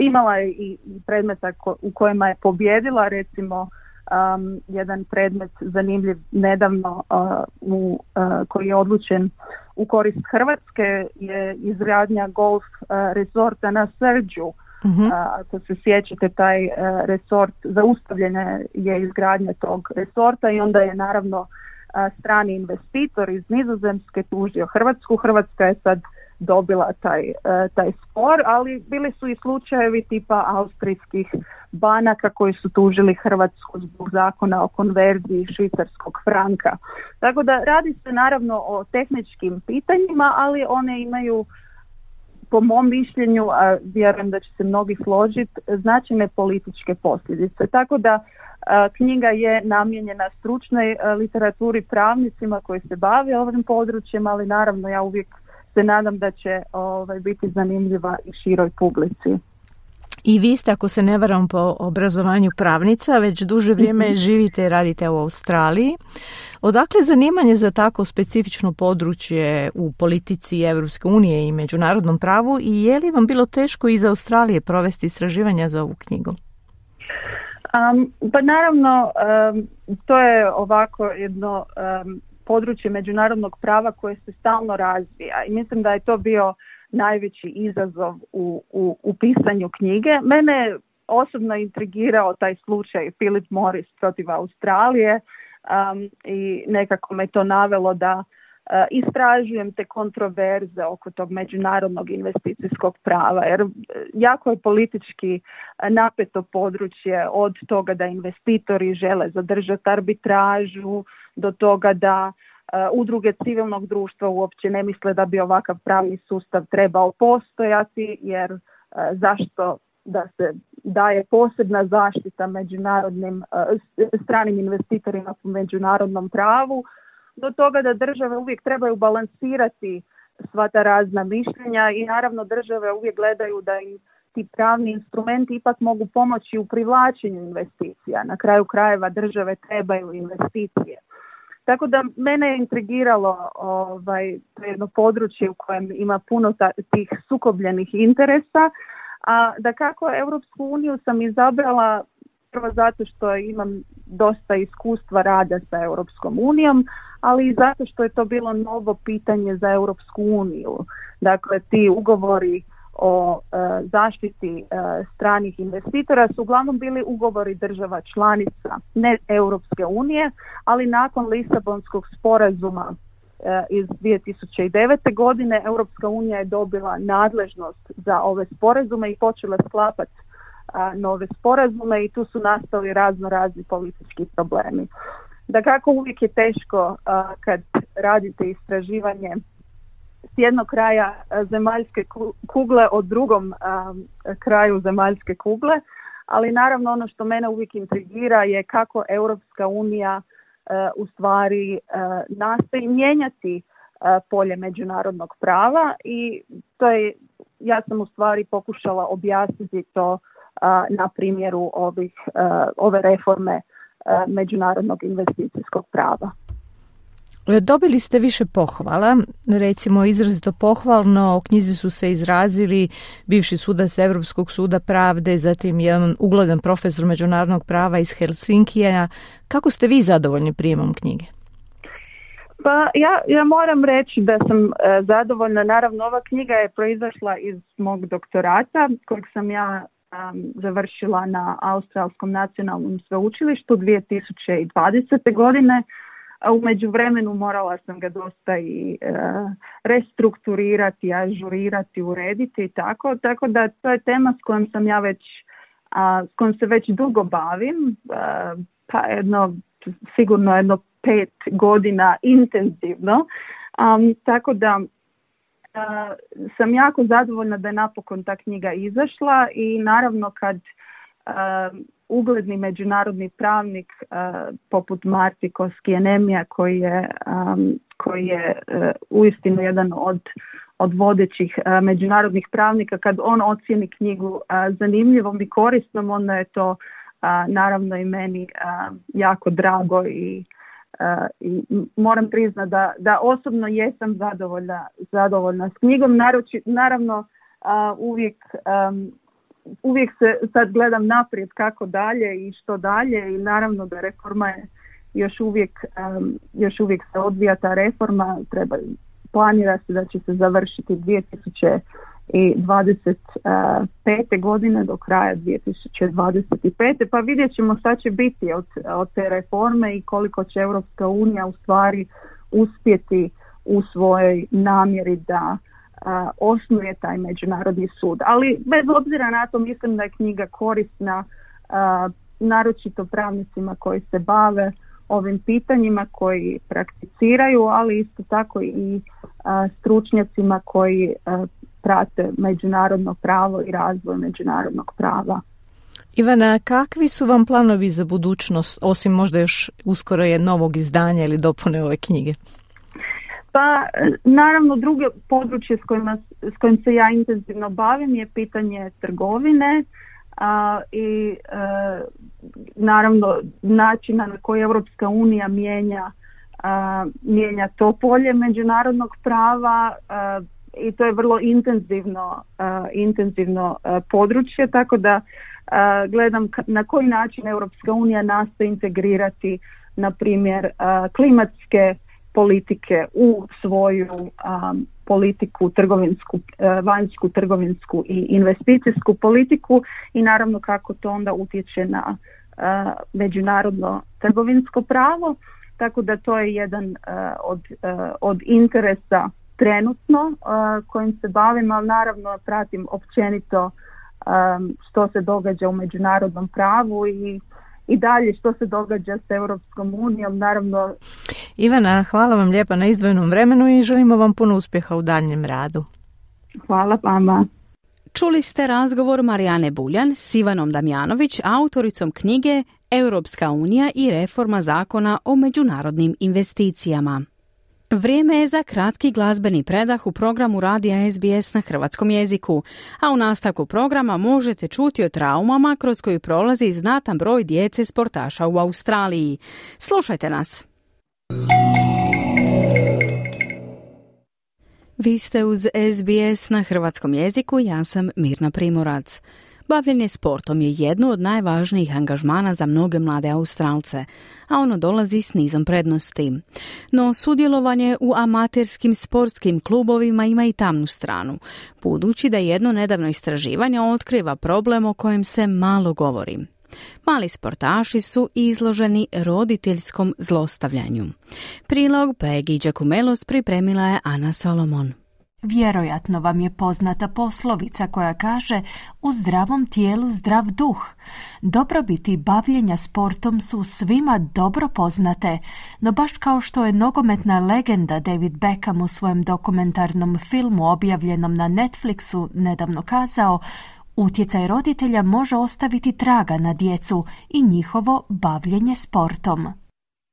imala je i predmeta u kojima je pobjedila, recimo jedan predmet zanimljiv nedavno koji je odlučen u korist Hrvatske je izgradnja golf resorta na Srđu. Ako se sjećate, taj resort, zaustavljena je izgradnja tog resorta i onda je naravno strani investitor iz Nizozemske tužio Hrvatsku. Hrvatska je sad dobila taj spor, ali bili su i slučajevi tipa austrijskih banaka koji su tužili Hrvatsku zbog zakona o konverziji švicarskog franka. Tako da radi se naravno o tehničkim pitanjima, ali one imaju, po mom mišljenju, a vjerujem da će se mnogi složiti, značajne političke posljedice. Tako da knjiga je namijenjena stručnoj literaturi, pravnicima koji se bave ovim područjem, ali naravno ja uvijek se nadam da će biti zanimljiva i široj publici. I vi ste, ako se ne varam, po obrazovanju pravnica, već duže vrijeme živite i radite u Australiji. Odakle zanimanje za tako specifično područje u politici Europske unije i međunarodnom pravu i je li vam bilo teško iz Australije provesti istraživanja za ovu knjigu? Pa naravno, to je ovako jedno područje međunarodnog prava koje se stalno razvija i mislim da je to bio najveći izazov u pisanju knjige. Mene je osobno intrigirao taj slučaj Philip Morris protiv Australije i nekako me to navelo da istražujem te kontroverze oko tog međunarodnog investicijskog prava, jer jako je politički napeto područje, od toga da investitori žele zadržati arbitražu do toga da udruge civilnog društva uopće ne misle da bi ovakav pravni sustav trebao postojati, jer zašto da se daje posebna zaštita međunarodnim stranim investitorima u međunarodnom pravu, do toga da države uvijek trebaju balansirati sva ta razna mišljenja i naravno države uvijek gledaju da im ti pravni instrumenti ipak mogu pomoći u privlačenju investicija. Na kraju krajeva države trebaju investicije. Tako da mene je intrigiralo to jedno područje u kojem ima puno tih sukobljenih interesa. A dakako, Europsku uniju sam izabrala prvo zato što imam dosta iskustva rada sa Europskom unijom, ali i zato što je to bilo novo pitanje za Europsku uniju. Dakle, ti ugovori o zaštiti stranih investitora su uglavnom bili ugovori država članica, ne Europske unije, ali nakon Lisabonskog sporazuma iz 2009. godine Europska unija je dobila nadležnost za ove sporazume i počela sklapati nove sporazume i tu su nastali raznorazni politički problemi. Dakako, uvijek je teško kad radite istraživanje s jednog kraja zemaljske kugle o drugom kraju zemaljske kugle, ali naravno ono što mene uvijek intrigira je kako Europska unija u stvari nastoji mijenjati polje međunarodnog prava i to je, ja sam u stvari pokušala objasniti to na primjeru ove reforme međunarodnog investicijskog prava. Dobili ste više pohvala, recimo izrazito pohvalno, o knjizi su se izrazili bivši sudac Europskog suda pravde, zatim jedan ugledan profesor međunarodnog prava iz Helsinkija. Kako ste vi zadovoljni prijemom knjige? Pa ja moram reći da sam zadovoljna. Naravno, ova knjiga je proizašla iz mog doktorata kojeg sam ja završila na Australskom nacionalnom sveučilištu 2020. godine. A u međuvremenu morala sam ga dosta i restrukturirati, ažurirati, urediti i tako da to je tema s kojom sam ja s kojom se već dugo bavim, sigurno 5 godina intenzivno, tako da sam jako zadovoljna da je napokon ta knjiga izašla i naravno kad ugledni međunarodni pravnik poput Marti Koskijenemija koji je uistinu jedan od vodećih međunarodnih pravnika, kad on ocijeni knjigu zanimljivom i korisnom, onda je to naravno i meni jako drago i moram priznati da osobno jesam zadovoljna s knjigom. Uvijek se sad gledam naprijed kako dalje i što dalje i naravno da reforma je još uvijek se odvija ta reforma. Planira se da će se završiti 2025. godine, do kraja 2025. Pa vidjet ćemo šta će biti od te reforme i koliko će Europska unija u stvari uspjeti u svojoj namjeri da osnuje taj međunarodni sud. Ali bez obzira na to, mislim da je knjiga korisna naročito pravnicima koji se bave ovim pitanjima, koji prakticiraju, ali isto tako i stručnjacima koji prate međunarodno pravo i razvoj međunarodnog prava. Ivana, kakvi su vam planovi za budućnost, osim možda još uskoro je novog izdanja ili dopune ove knjige? Pa naravno, drugo područje s kojim se ja intenzivno bavim je pitanje trgovine i naravno načina na koji Europska unija mijenja to polje međunarodnog prava i to je vrlo intenzivno područje, tako da gledam na koji način Europska unija nastoji integrirati, na primjer, klimatske politike u svoju politiku, vanjsku trgovinsku i investicijsku politiku i naravno kako to onda utječe na međunarodno trgovinsko pravo, tako da to je jedan od interesa trenutno kojim se bavim, ali naravno pratim općenito što se događa u međunarodnom pravu i dalje što se događa s Europskom unijom, naravno. Ivana, hvala vam lijepa na izdvojenom vremenu i želimo vam puno uspjeha u daljnjem radu. Hvala vama. Čuli ste razgovor Marijane Buljan s Ivanom Damjanović, autoricom knjige Europska unija i reforma zakona o međunarodnim investicijama. Vrijeme je za kratki glazbeni predah u programu Radija SBS na hrvatskom jeziku, a u nastavku programa možete čuti o traumama kroz koju prolazi znatan broj djece sportaša u Australiji. Slušajte nas! Vi ste uz SBS na hrvatskom jeziku, ja sam Mirna Primorac. Bavljenje sportom je jedno od najvažnijih angažmana za mnoge mlade Australce, a ono dolazi s nizom prednosti. No sudjelovanje u amaterskim sportskim klubovima ima i tamnu stranu, budući da jedno nedavno istraživanje otkriva problem o kojem se malo govori. Mali sportaši su izloženi roditeljskom zlostavljanju. Prilog Peggy Giacomelos pripremila je Ana Solomon. Vjerojatno vam je poznata poslovica koja kaže: u zdravom tijelu zdrav duh. Dobrobiti bavljenja sportom su svima dobro poznate, no baš kao što je nogometna legenda David Beckham u svojem dokumentarnom filmu objavljenom na Netflixu nedavno kazao, utjecaj roditelja može ostaviti traga na djecu i njihovo bavljenje sportom. I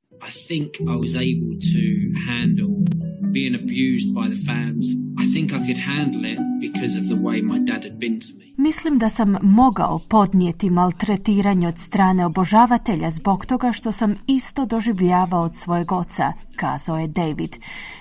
think I was able to handle being abused by the fans. I think I could handle it because of the way my dad had been to me. Mislim da sam mogao podnijeti maltretiranje od strane obožavatelja zbog toga što sam isto doživljavao od svojeg oca, kazao je David.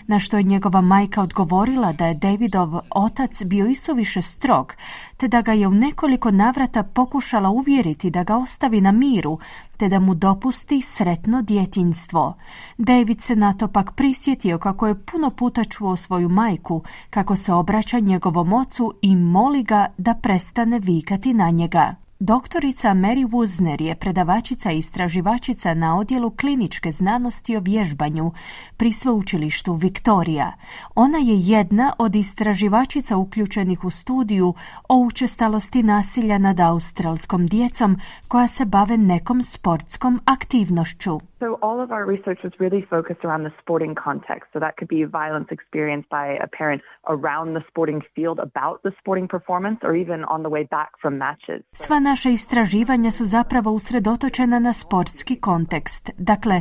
Na što je njegova majka odgovorila da je Davidov otac bio isuviše strog, te da ga je u nekoliko navrata pokušala uvjeriti da ga ostavi na miru, te da mu dopusti sretno djetinjstvo. David se na to pak prisjetio kako je puno puta čuo svoju majku, kako se obraća njegovom ocu i moli ga da prestane vikati na njega. Doktorica Mary Woosner je predavačica i istraživačica na odjelu kliničke znanosti o vježbanju pri sveučilištu Victoria. Ona je jedna od istraživačica uključenih u studiju o učestalosti nasilja nad australskom djecom koja se bave nekom sportskom aktivnošću. So all of our research was really focused around the sporting context. So that could be violence experienced by a parent around the sporting field, about the sporting performance, or even on the way back from matches. Sva naša istraživanja su zapravo usredotočena na sportski kontekst. Dakle,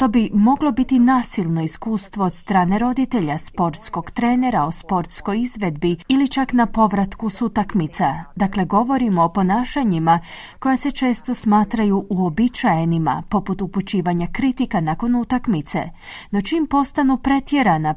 to bi moglo biti nasilno iskustvo od strane roditelja, sportskog trenera, o sportskoj izvedbi ili čak na povratku s utakmica. Dakle, govorimo o ponašanjima koja se često smatraju uobičajenima, poput upućivanja kritika nakon utakmice, no čim postanu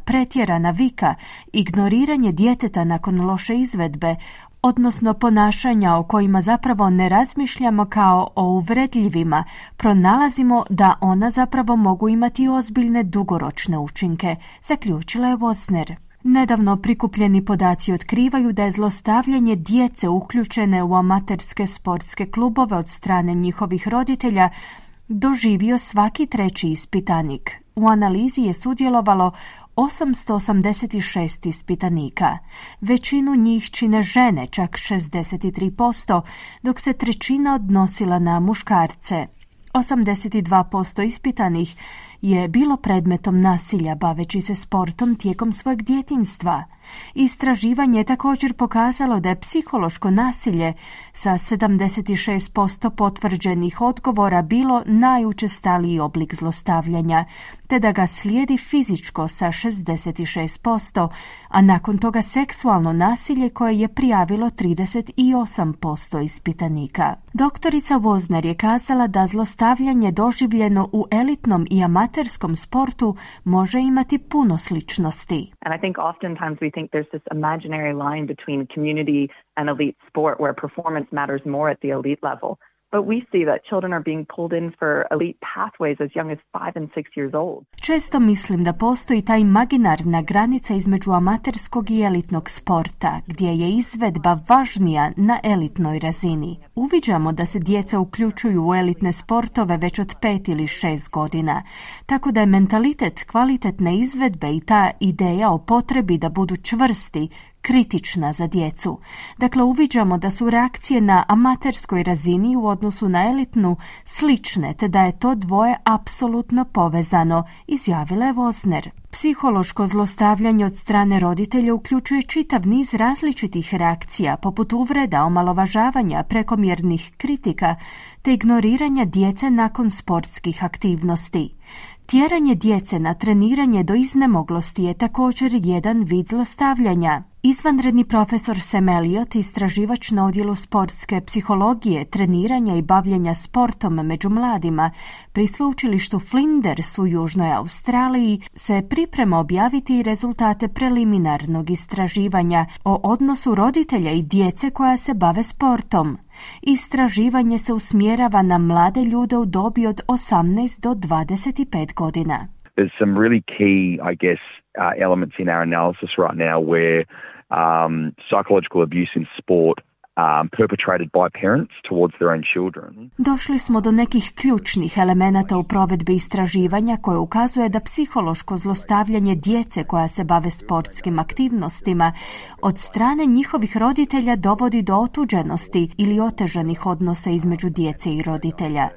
pretjerana vika, ignoriranje djeteta nakon loše izvedbe, odnosno ponašanja o kojima zapravo ne razmišljamo kao o uvredljivima, pronalazimo da ona zapravo mogu imati ozbiljne dugoročne učinke, zaključila je Woosner. Nedavno prikupljeni podaci otkrivaju da je zlostavljanje djece uključene u amaterske sportske klubove od strane njihovih roditelja doživio svaki treći ispitanik. U analizi je sudjelovalo 886 ispitanika. Većinu njih čine žene, čak 63%, dok se trećina odnosila na muškarce. 82% ispitanih je bilo predmetom nasilja baveći se sportom tijekom svojeg djetinjstva. Istraživanje je također pokazalo da je psihološko nasilje sa 76% potvrđenih odgovora bilo najučestaliji oblik zlostavljanja, te da ga slijedi fizičko sa 66%, a nakon toga seksualno nasilje koje je prijavilo 38% ispitanika. Doktorica Woosner je kazala da zlostavljanje doživljeno u elitnom i amaterskom sportu može imati puno sličnosti. And I think oftentimes we think there's this imaginary line between community and elite sport where performance matters more at the elite level. But we see that children are being pulled in for elite pathways as young as 5 and 6 years old. Često mislim da postoji ta imaginarna granica između amaterskog i elitnog sporta, gdje je izvedba važnija na elitnoj razini. Uviđamo da se djeca uključuju u elitne sportove već od 5 ili 6 godina, tako da je mentalitet kvalitetne izvedbe i ta ideja o potrebi da budu čvrsti kritična za djecu. Dakle, uviđamo da su reakcije na amaterskoj razini u odnosu na elitnu slične, te da je to dvoje apsolutno povezano, izjavila je Woosner. Psihološko zlostavljanje od strane roditelja uključuje čitav niz različitih reakcija, poput uvreda, omalovažavanja, prekomjernih kritika, te ignoriranja djece nakon sportskih aktivnosti. Tjeranje djece na treniranje do iznemoglosti je također jedan vid zlostavljanja. Izvanredni profesor Sam Elliott, istraživač na odjelu sportske psihologije, treniranja i bavljenja sportom među mladima pri sveučilištu Flinders u Južnoj Australiji, se priprema objaviti rezultate preliminarnog istraživanja o odnosu roditelja i djece koja se bave sportom. Istraživanje se usmjerava na mlade ljude u dobi od 18 do 25 godina. There's some really key, I guess, elements in our analysis right now where psychological abuse in sport perpetrated by parents towards their own children. Došli smo do nekih ključnih elemenata u provedbi istraživanja koje ukazuje da psihološko zlostavljanje djece koja se bave sportskim aktivnostima od strane njihovih roditelja dovodi do otuđenosti ili otežanih odnosa između djece i roditelja.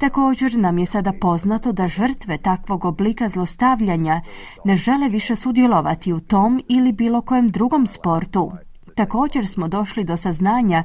Također nam je sada poznato da žrtve takvog oblika zlostavljanja ne žele više sudjelovati u tom ili bilo kojem drugom sportu. Također smo došli do saznanja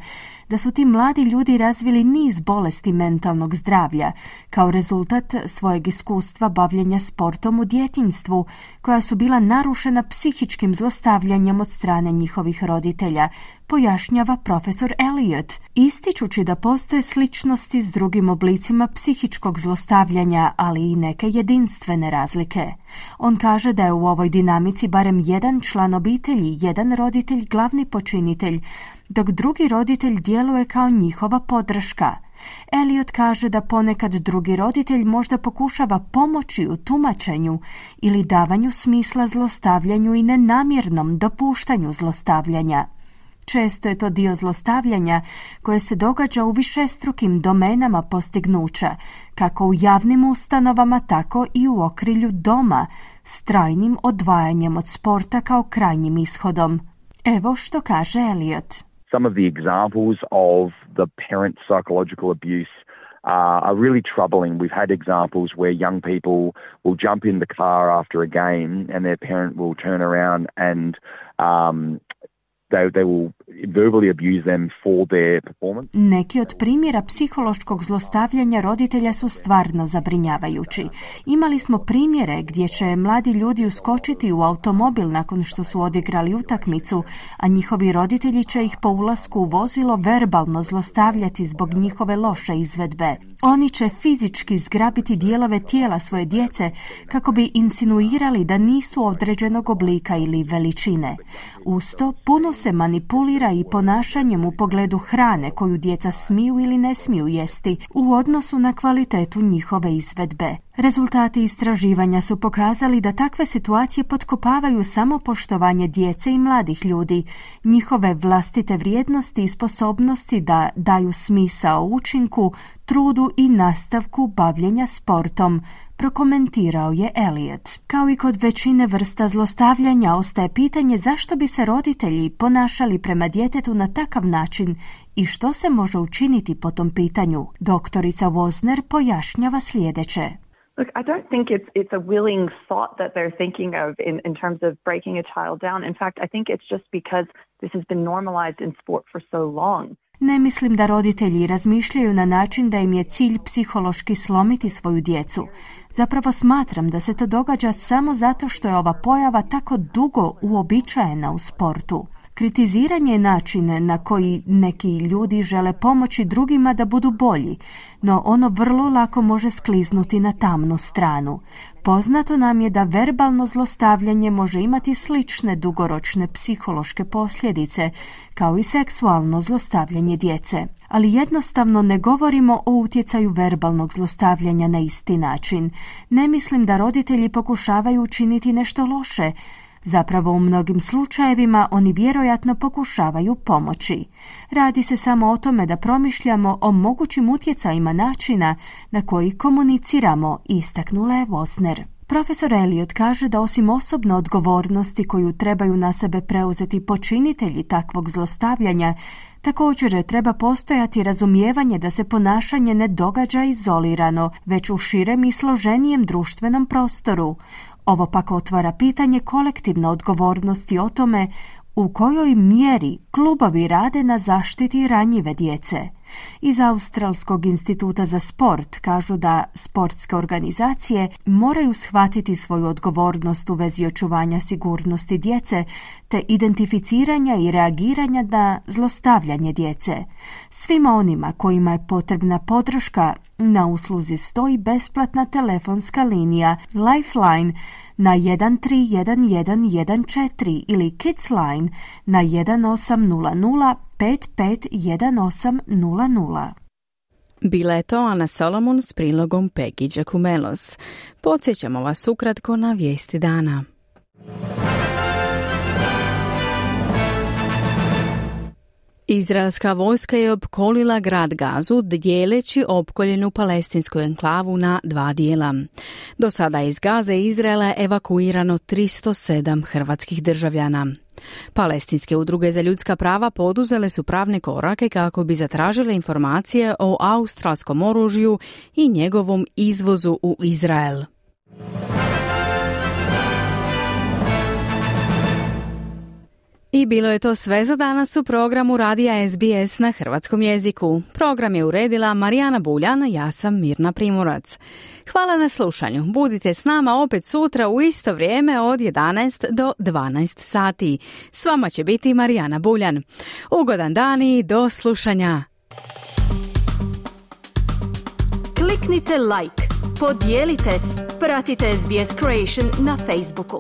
da su ti mladi ljudi razvili niz bolesti mentalnog zdravlja kao rezultat svojeg iskustva bavljenja sportom u djetinjstvu, koja su bila narušena psihičkim zlostavljanjem od strane njihovih roditelja, pojašnjava profesor Elliott, ističući da postoje sličnosti s drugim oblicima psihičkog zlostavljanja, ali i neke jedinstvene razlike. On kaže da je u ovoj dinamici barem jedan član obitelji, jedan roditelj glavni počinitelj, dok drugi roditelj djeluje kao njihova podrška. Elliott kaže da ponekad drugi roditelj možda pokušava pomoći u tumačenju ili davanju smisla zlostavljanju i nenamjernom dopuštanju zlostavljanja. Često je to dio zlostavljanja koje se događa u višestrukim domenama postignuća, kako u javnim ustanovama, tako i u okrilju doma, s trajnim odvajanjem od sporta kao krajnjim ishodom. Evo što kaže Elliott. Some of the examples of the parent psychological abuse are really troubling. We've had examples where young people will jump in the car after a game and their parent will turn around and they will verbally abuse them for their performance. Neki od primjera psihološkog zlostavljanja roditelja su stvarno zabrinjavajući. Imali smo primjere gdje će mladi ljudi uskočiti u automobil nakon što su odigrali utakmicu, a njihovi roditelji će ih po ulasku u vozilo verbalno zlostavljati zbog njihove loše izvedbe. Oni će fizički zgrabiti dijelove tijela svoje djece kako bi insinuirali da nisu određenog oblika ili veličine. Uz to puno se manipulira i ponašanjem u pogledu hrane koju djeca smiju ili ne smiju jesti u odnosu na kvalitetu njihove izvedbe. Rezultati istraživanja su pokazali da takve situacije potkopavaju samopoštovanje djece i mladih ljudi, njihove vlastite vrijednosti i sposobnosti da daju smisao učinku, trudu i nastavku bavljenja sportom, prokomentirao je Elliott. Kao i kod većine vrsta zlostavljanja, ostaje pitanje zašto bi se roditelji ponašali prema djetetu na takav način i što se može učiniti po tom pitanju. Doktorica Wozner pojašnjava sljedeće. Look, I don't think it's a willing thought that they're thinking of in terms of breaking a child down. In fact, I think it's just because this has been normalized in sport for so long. Ne mislim da roditelji razmišljaju na način da im je cilj psihološki slomiti svoju djecu. Zapravo smatram da se to događa samo zato što je ova pojava tako dugo uobičajena u sportu. Kritiziranje je način na koji neki ljudi žele pomoći drugima da budu bolji, no ono vrlo lako može skliznuti na tamnu stranu. Poznato nam je da verbalno zlostavljanje može imati slične dugoročne psihološke posljedice, kao i seksualno zlostavljanje djece. Ali jednostavno ne govorimo o utjecaju verbalnog zlostavljanja na isti način. Ne mislim da roditelji pokušavaju učiniti nešto loše. Zapravo u mnogim slučajevima oni vjerojatno pokušavaju pomoći. Radi se samo o tome da promišljamo o mogućim utjecajima načina na koji komuniciramo, istaknula je Wozner. Profesor Elliott kaže da osim osobne odgovornosti koju trebaju na sebe preuzeti počinitelji takvog zlostavljanja, također treba postojati razumijevanje da se ponašanje ne događa izolirano, već u širem i složenijem društvenom prostoru. Ovo pak otvara pitanje kolektivne odgovornosti o tome u kojoj mjeri klubovi rade na zaštiti ranjive djece. Iz Australskog instituta za sport kažu da sportske organizacije moraju shvatiti svoju odgovornost u vezi očuvanja sigurnosti djece te identificiranja i reagiranja na zlostavljanje djece. Svima onima kojima je potrebna podrška na usluzi stoji besplatna telefonska linija Lifeline na 131114 ili Kids Line na 1800 551800. Bila je to Ana Solomon s prilogom Peggy Giacumelos. Podsjećamo vas ukratko na vijesti dana. Izraelska vojska je opkolila grad Gazu, dijeleći opkoljenu palestinsku enklavu na dva dijela. Do sada je iz Gaze i Izraela je evakuirano 307 hrvatskih državljana. Palestinske udruge za ljudska prava poduzele su pravne korake kako bi zatražile informacije o australskom oružju i njegovom izvozu u Izrael. I bilo je to sve za danas u programu Radija SBS na hrvatskom jeziku. Program je uredila Marijana Buljan, ja sam Mirna Primorac. Hvala na slušanju. Budite s nama opet sutra u isto vrijeme od 11 do 12 sati. S vama će biti Marijana Buljan. Ugodan dan i do slušanja. Kliknite like, podijelite, pratite SBS Creation na Facebooku.